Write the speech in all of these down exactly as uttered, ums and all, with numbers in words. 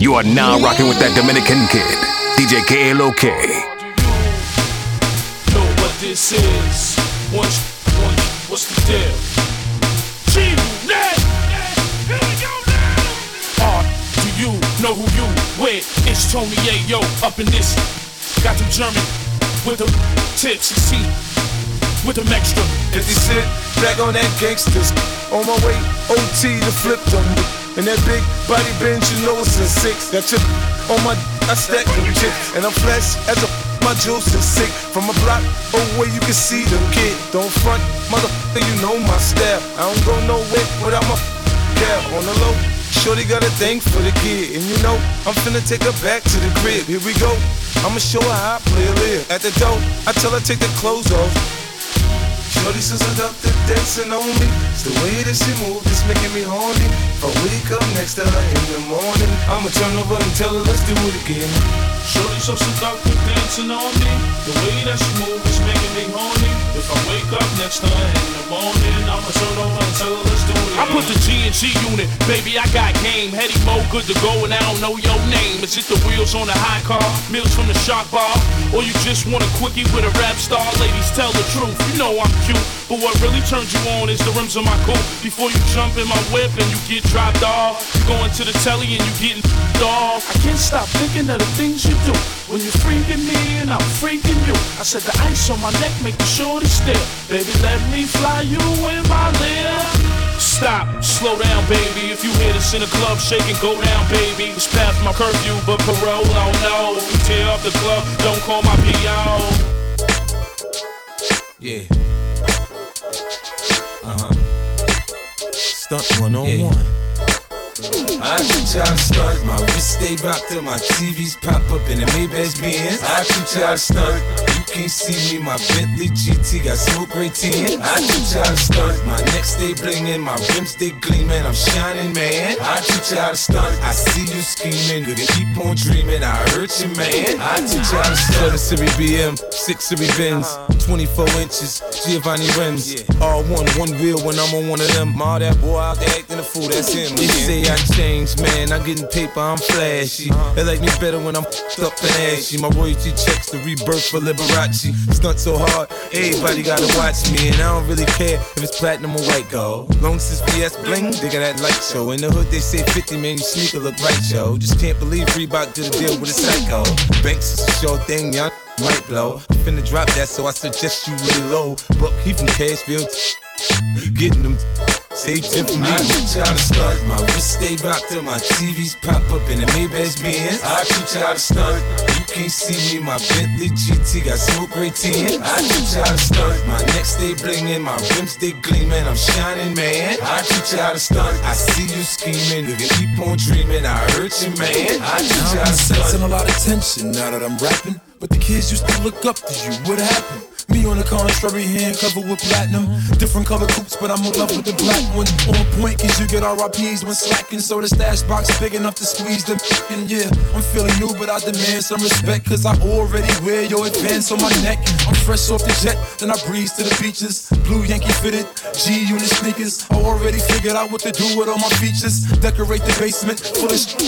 You are now rocking with that Dominican kid, D J K L O K. Know what this is? Once, once, what's the deal? G-Unit. Here we go now. Are do you know who you with? It's Tony Ayo up in this. Got them German with them tips and see. With them extra. If you sit back on that gangsters, on my way, O T to flip them. And that big body bench, you know it's a six. That chip on my, I stack them chips. And I'm flash as a, my juice is sick. From a block away, you can see them kid. Don't front, motherfucker, you know my style. I don't go nowhere without my yeah. On the low, shorty got a thing for the kid. And you know, I'm finna take her back to the crib. Here we go, I'ma show her how I play a live. At the door, I tell her take the clothes off. Shorty says I up to dancing on me. It's the way that she moves, it's making me horny. If I wake up next to her in the morning, I'ma turn over and tell her let's do it again. Shorty so seductive dancing on me. The way that she moves is making me horny. If I wake up next to her in the morning, I'ma turn over and tell her let's do it again. I put the G in G-Unit, baby I got game. Heady Mo, good to go and I don't know your name. Is it the wheels on the high car, meals from the shop bar? Or you just want a quickie with a rap star? Ladies, tell the truth, you know I'm cute, but what really turns you on is the rims of my coupe. Before you jump in my whip and you get dropped off, you going to the telly and you getting off. I can't stop thinking of the things you do when you're freaking me and I'm freaking you. I said the ice on my neck making sure to stare. Baby, let me fly you in my lip. Stop, slow down, baby. If you hear this in a club, shake and go down, baby. It's past my curfew, but parole, oh no. If you tear up the club, don't call my P O. Yeah. Uh-huh. Stunt one on yeah. one. I can try to stunt. My wrist stay rocked till my T Vs pop up in the Maybach's Benz. I can try to stunt. Can't see me, my Bentley G T got smoke gray tin. I teach how to stunt, my neck stay blingin', my rims stay gleamin', I'm shining, man. I teach how to stunt, I see you scheming, gonna keep on dreamin', I hurt you, man. I teach how to stunt. Series B M, six Series Benz, twenty-four inches, Giovanni rims, all one, one wheel when I'm on one of them. All that boy out there actin' a fool, that's him. They say I changed, man, I'm getting paper, I'm flashy. They like me better when I'm f***ed up and ashy. My royalty checks the rebirth for liberation. Stunt so hard, everybody gotta watch me. And I don't really care if it's platinum or white gold. Long since V S bling, they got that light show. In the hood they say fifty, man, your sneaker look right, yo. Just can't believe Reebok did a deal with a psycho. Banks is a sure thing, y'all might blow. Finna drop that, so I suggest you lay low. Buck, he from Cashville, getting them save tip for me. I teach how to stunt. My wrist stay rocked till my T Vs pop up in the Maybach's Benz. I teach how to stunt. You can't see me, my Bentley G T got smoke gray tin. I teach how to stunt. My neck stay blingin', my rims stay gleamin', I'm shining, man. I teach how to stunt. I see you scheming, you can keep on dreamin', I hurt you, man. I teach how to stunt. I'm sensing a lot of tension now that I'm rapping, but the kids used to look up to you. What happened? Me on the contrary, hand covered with platinum. Different color coupes, but I'm in love with the black one. On point, cause you get R I Ps when slacking. So the stash box big enough to squeeze them. And yeah, I'm feeling new, but I demand some respect. Cause I already wear your advance on my neck. I'm fresh off the jet, then I breeze to the beaches. Blue Yankee fitted, G-Unit sneakers. I already figured out what to do with all my features. Decorate the basement full of sh-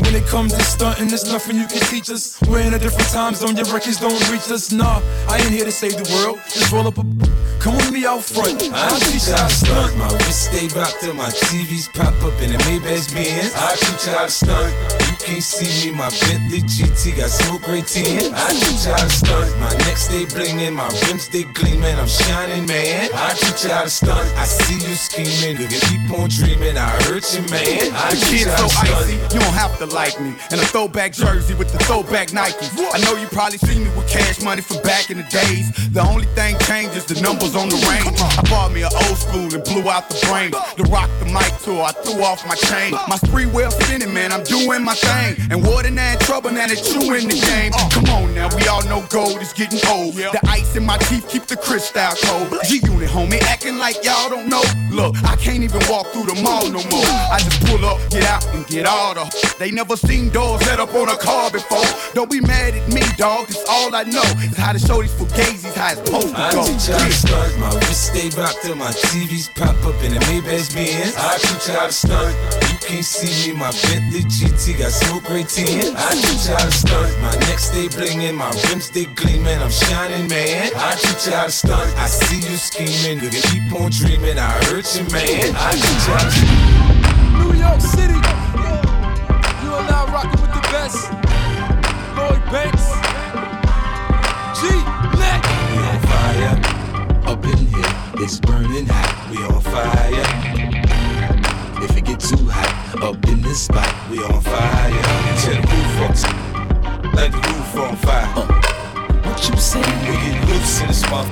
When it comes to stunting, there's nothing you can teach us. We're in a different time zone, your records don't reach us. Nah, I ain't here to save the world. Just roll up a... Come with me out front. I teach how to stunt. My wrist stay rocked till my T Vs pop up in the Maybach's Benz. I teach how to stunt. You can't see me, my Bentley G T got smoke gray tin. I teach how to stunt. My neck stay blingin', my rims stay gleamin', I'm shining, man. I teach how to stunt. I see you scheming, you can keep on dreamin', I hurt you, man. I the kid's so icy, you don't have to like me. In a throwback jersey with the throwback Nikes. I know you probably seen me with Cash Money from back in the days. The only thing changes the numbers on the range. I bought me an old school and blew out the brain. To rock the mic tour, I threw off my chain. My spree well spinning, man, I'm doing my thing. And water now in trouble, now that you in the game. Come on now, we all know gold is getting old. The ice in my teeth keep the crystal cold. G-Unit, homie, acting like y'all don't know. Look, I can't even walk through the mall no more. I just pull up, get out, and get all the They never seen doors set up on a car before. Don't be mad at me, dog. It's all I know is how to show these fugazis how it's supposed to go. I teach y'all to stunt. My wrist stay rocked till my T Vs pop up in the Maybach's Benz. I teach y'all to stunt. You can't see me. My Bentley G T got smoke gray tint. I teach y'all to stunt. My neck stay blingin', my rims they gleamin'. I'm shining, man. I teach y'all to stunt. I see you scheming, nigga. Keep on dreaming. I hurt you, man. I teach y'all to stunt. New York City. You are now rocking with the best. Lloyd Banks. G-Unit. We on fire. Up in here, it's burning hot. We on fire. If it get too hot, up in this spot, we on fire. Check the roof up. Let the roof on fire. Uh, what you saying? We get loose in this month.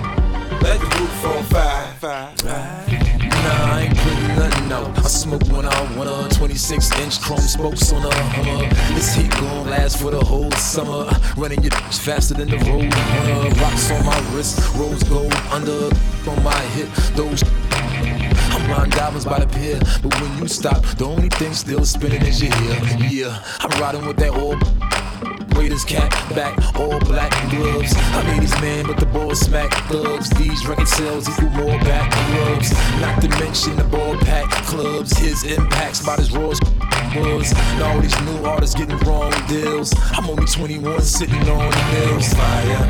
Let the roof on fire. fire. Right. Nah, I ain't putting nothing out. I smoke when I wanna. Twenty-six inch chrome spokes on a Hummer. This heat gon' last for the whole summer. Running your bitch faster than the road runner. Rocks on my wrist, rose gold under on my hip. Those I'm riding diamonds by the pier, but when you stop, the only thing still spinning is your hair. Yeah, I'm riding with that old. Waiters cap back, all black gloves. I made these men, but the boys smack thugs. These record sales equal more back rubs. Not to mention the ball pack clubs. His impacts by his raw was. And all these new artists getting wrong deals. I'm only twenty-one sitting on the hills. Fire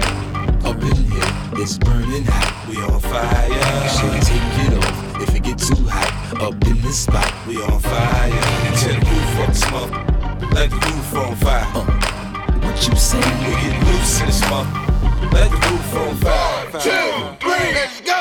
up in here, it's burning hot. We on fire. Shouldn't take it off if it get too hot. Up in this spot, we on fire. Tear the roof up, smoke. Let the roof on fire. Uh. What you say? We get loose in this month. Let the roof on fire. One, two, three, let's go.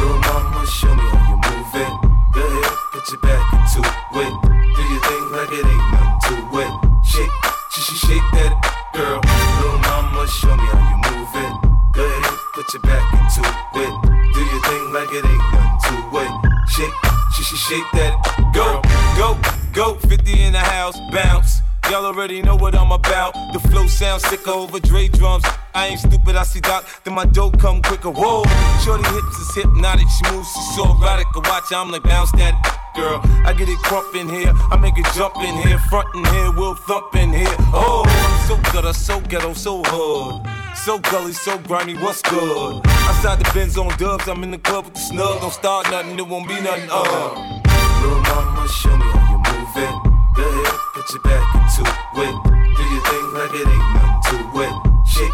Little mama, show me how you move it. Go ahead, put your back into it. Do your thing like it ain't nothing to it. Shake, sh- shake that girl. Little mama, show me how you move it. Go ahead, put your back into it. Do your thing like it ain't nothing to it. Shake, sh- shake that girl. Go, go, go, fifty in the house, bounce. Y'all already know what I'm about. The flow sounds sicker over Dre drums. I ain't stupid, I see Doc, then my dough come quicker. Whoa, shorty hips is hypnotic. She moves, she's so erotic. I watch, I'm like, bounce that girl. I get it crump in here, I make it jump in here. Front in here, we'll thump in here. Oh, I'm so gutter, so ghetto, so hood. So gully, so grimy, what's good? Outside the Benz on dubs, I'm in the club with the snug. Don't start nothing, it won't be nothing, uh. Little mama, show me how you move it. Go ahead, put your back into it. Do your thing like it ain't nothing to it. Shake,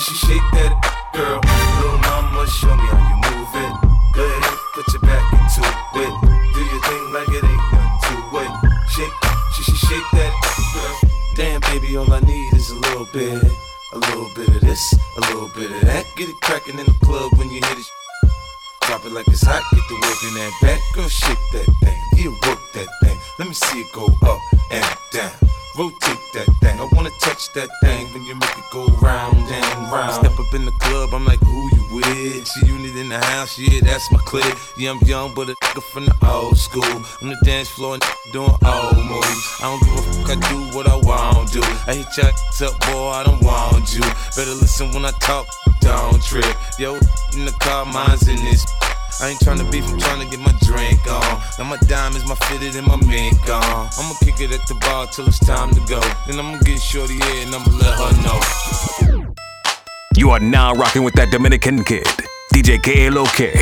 sh- shake that girl. Little mama, show me how you move it. Go ahead, put your back into it. Do your thing like it ain't nothing to it. Shake, sh- shake that girl. Damn, baby, all I need is a little bit. A little bit of this, a little bit of that. Get it crackin' in the club when you hit it. Drop it like it's hot, get the work in that back. Girl, shake that thing, yeah, work that thing. Let me see it go up and down. Rotate that thing, I wanna touch that thing. When you make it go round and round. I step up in the club, I'm like, who you with? G-Unit in the house, yeah, that's my clique. Yeah, I'm young, but a nigga from the old school. On the dance floor and doing old moves. I don't give a fuck, I do what I want to. I hit your ass up, boy, I don't want you. Better listen when I talk. Don't trip, yo, in the car, mine's in this. I ain't tryna beef, I'm tryna get my drink on. Now my diamonds, my fitted, and my mink on. I'ma kick it at the bar till it's time to go. Then I'ma get shorty here and I'ma let her know. You are now rocking with that Dominican kid, D J K L O K.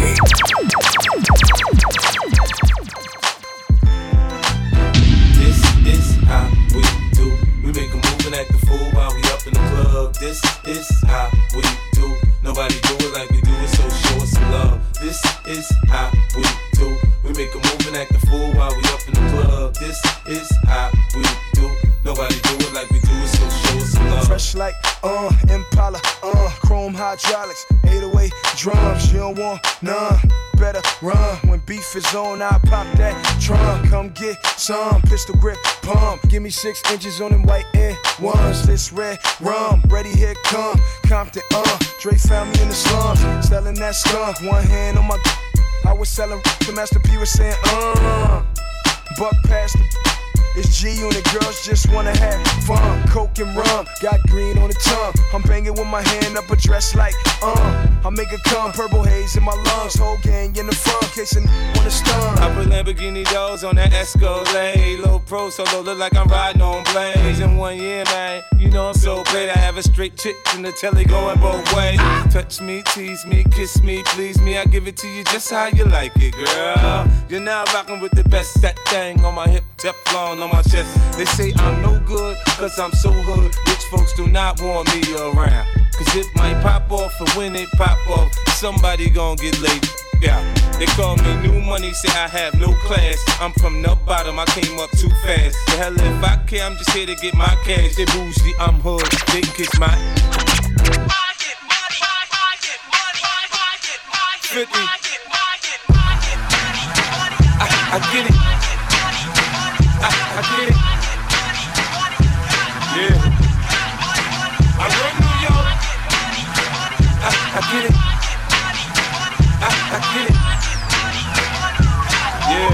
This is how we do. We make a move and act the fool while we up in the club. This is how we do. Nobody do it like we do it, so show us some love. This is how we do. We make a move and act the fool while we up in the club. This is how we do. Nobody do it like we do it, so show us some love. Fresh like, uh, Impala, uh, chrome hydraulics, eight oh eight drums. You don't want none, better run. When beef is on, I pop that trunk. Come get some, pistol grip, pump. Give me six inches on them white end ones. This red rum, ready, here come Compton, uh, Dre found me in the slums, selling that skunk. One hand on my I was selling, the Master P was saying, uh, buck past the It's G-Unit, girls just wanna have fun. Coke and rum, got green on the tongue. I'm banging with my hand up a dress like, um. I make it come, purple haze in my lungs. Whole gang in the front, casing on the stun. I put Lamborghini doors on that Escalade. Low pro solo, look like I'm riding on blades. In one year, man, you know I'm so great. I have a straight chick in the telly going both ways. Touch me, tease me, kiss me, please me. I give it to you just how you like it, girl. You're now rocking with the best. That thing on my hip, Teflon on my chest. They say I'm no good, cause I'm so hood. Rich folks do not want me around, cause it might pop off, and when it pop off, somebody gon' get laid. Yeah, they call me new money, say I have no class. I'm from the bottom, I came up too fast. The hell if I care, I'm just here to get my cash. They bougie, I'm hood, they can kiss my fifty. I get it. I, I get it. Yeah. I run New York. I, I get it. I, I get it. Yeah.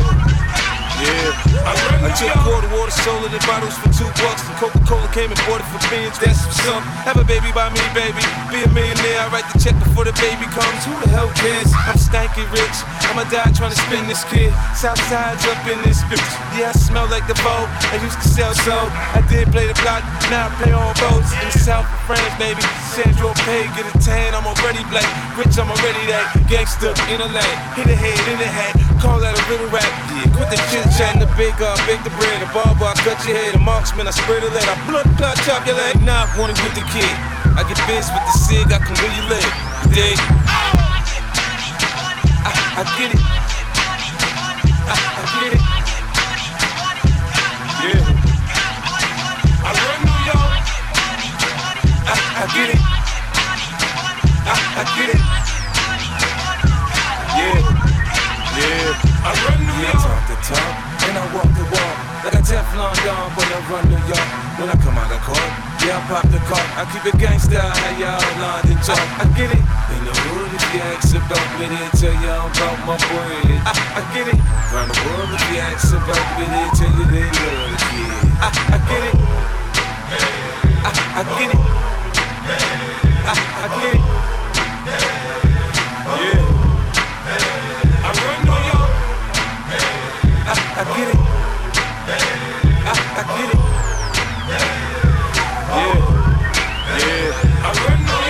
Yeah. I run New York. I took a quart of water, sold it in bottles for two bucks. And Coca-Cola came and bought it for beans. That's for some. Have a baby by me, baby. Be a millionaire. I write the check before the baby comes. Who the hell cares? I'm stanky rich. I'ma die trying to spin this kid. Southside's up in this bitch. Yeah, I smell like the boat. I used to sell soap. I did play the block, now I play on boats. In the south of France, baby. Sandro Pay, get a tan, I'm already black. Rich, I'm already that. Gangster in the land. Hit a head in the hat. Call that a little rap. Yeah, quit the chit chat. The big up, uh, bake the bread. The barber, I cut your head. The marksman, I spray the lead. I blood clot, chop your leg. Nah, I wanna get the kid. I get biz with the cig, I can really live. Dig. I get it. I, I get it. Yeah. I run New York. I, I get it. I, I get it. Yeah. Yeah. I run New York. I talk the talk and I walk the walk. Like a Teflon don, but I run New York. When I come out of court, yeah, I pop the car. I keep it gangsta, how y'all lined and talk. I get it. Ain't no rule if you ask about me, they tell you I'm about my bread. I, I get it. Round the world if you ask about me, they tell you they love it, yeah. I, I get it. I, I get it. I, I get it. Yeah. I run New York. I, I get it. I, I get it. Yeah. Yeah. I run New York.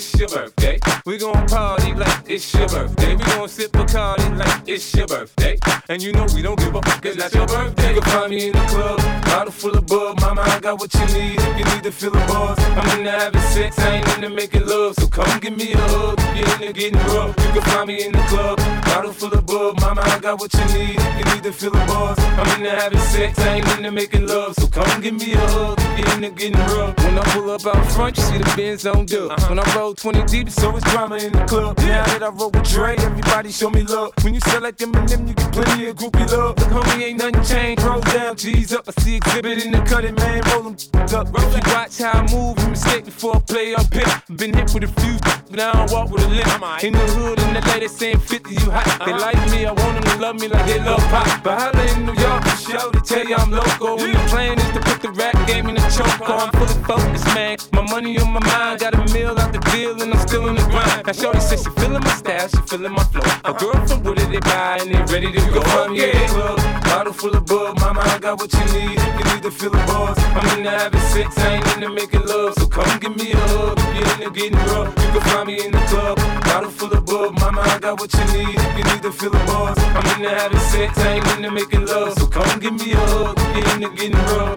It's your birthday. We gon' party like it's your birthday. We gon' sip Bacardi like it's your birthday. And you know we don't give a fuck, it's not your birthday. You can find me in the club, bottle full of bug. Mama, I got what you need, you need to feel the buzz. I'm into having sex, I ain't into making love. So come give me a hug, you're into getting rough. You can find me in the club, bottle full of bug. Mama, I got what you need, you need to feel the buzz. I'm into having sex, I ain't into making love. So come give me a hug, you're into getting rough. When I pull up out front, you see the Benz on dub. When I roll twenty deep, so it's drama in the club. Now that I roll with Dre, everybody show me love. When you sell like them and them, you get plenty of groupie love. Look, homie, ain't nothing changed. Roll down, G's up. I see exhibit in the cutting, man. Roll them up. If you watch how I move, you mistake before I play up here. Been hit with a few, but now I walk with a limp. In the hood, in the day, they saying fifty, you hot. They like me, I want them to love me like they love pop. But holla in New York, for sure, they tell you I'm loco. And the plan is to put the rap game in the choke. I'm fully focused, man. My money on my mind, got a meal out the deal and I'm still in the grind. Now shorty says she feelin' my style, she feelin' my flow. A girl from Woody, they buy and they ready to you go. I'm in the club, bottle full of bug. Mama, I got what you need, you need to feel the buzz. I'm into having sex, I ain't into making love. So come give me a hug, if you're into getting rough. You can find me in the club, bottle full of bug. Mama, I got what you need, you need to feel the buzz. I'm into having sex, I ain't into making love. So come give me a hug, if you're into getting rough.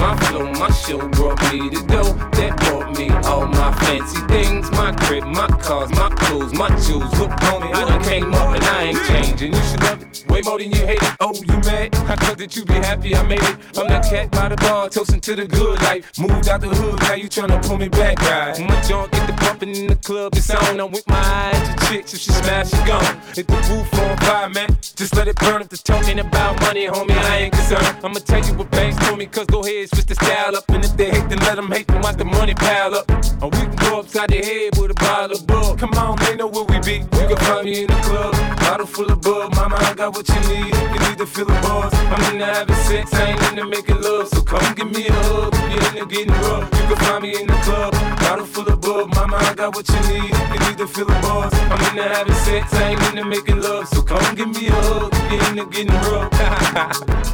My flow, my show brought me the dough. That brought me all my fancy things. My crib, my cars, my clothes, my shoes. Look on me, I done came up and I ain't changing. You should love it. Way more than you hate it. Oh, you mad? I thought that you be happy I made it. I'm that cat by the bar, toasting to the good life. Moved out the hood, now you tryna pull me back, guys. When my jaw get the bumping in the club, it's on. I'm with my eyes to chicks, if she smash, she gone. If the roof on fire, man, just let it burn. If this talking about money, homie, I ain't concerned. I'ma tell you what banks told me, cause go ahead, switch the style up. And if they hate, then let them hate, then watch the money pile up. Or we can go upside the head with a bottle of bug. Come on, they know where we be. You can find me in the club, bottle full of bug. Mama, I got what you need. You need to feel the buzz. I'm into having sex, I ain't into making love. So come give me a hug, if you're into getting rough. You can find me in the club, bottle full of bug. Mama, I got what you need. You need to feel the buzz. I'm into having sex, I ain't into making love. So come give me a hug, if you're into getting rough.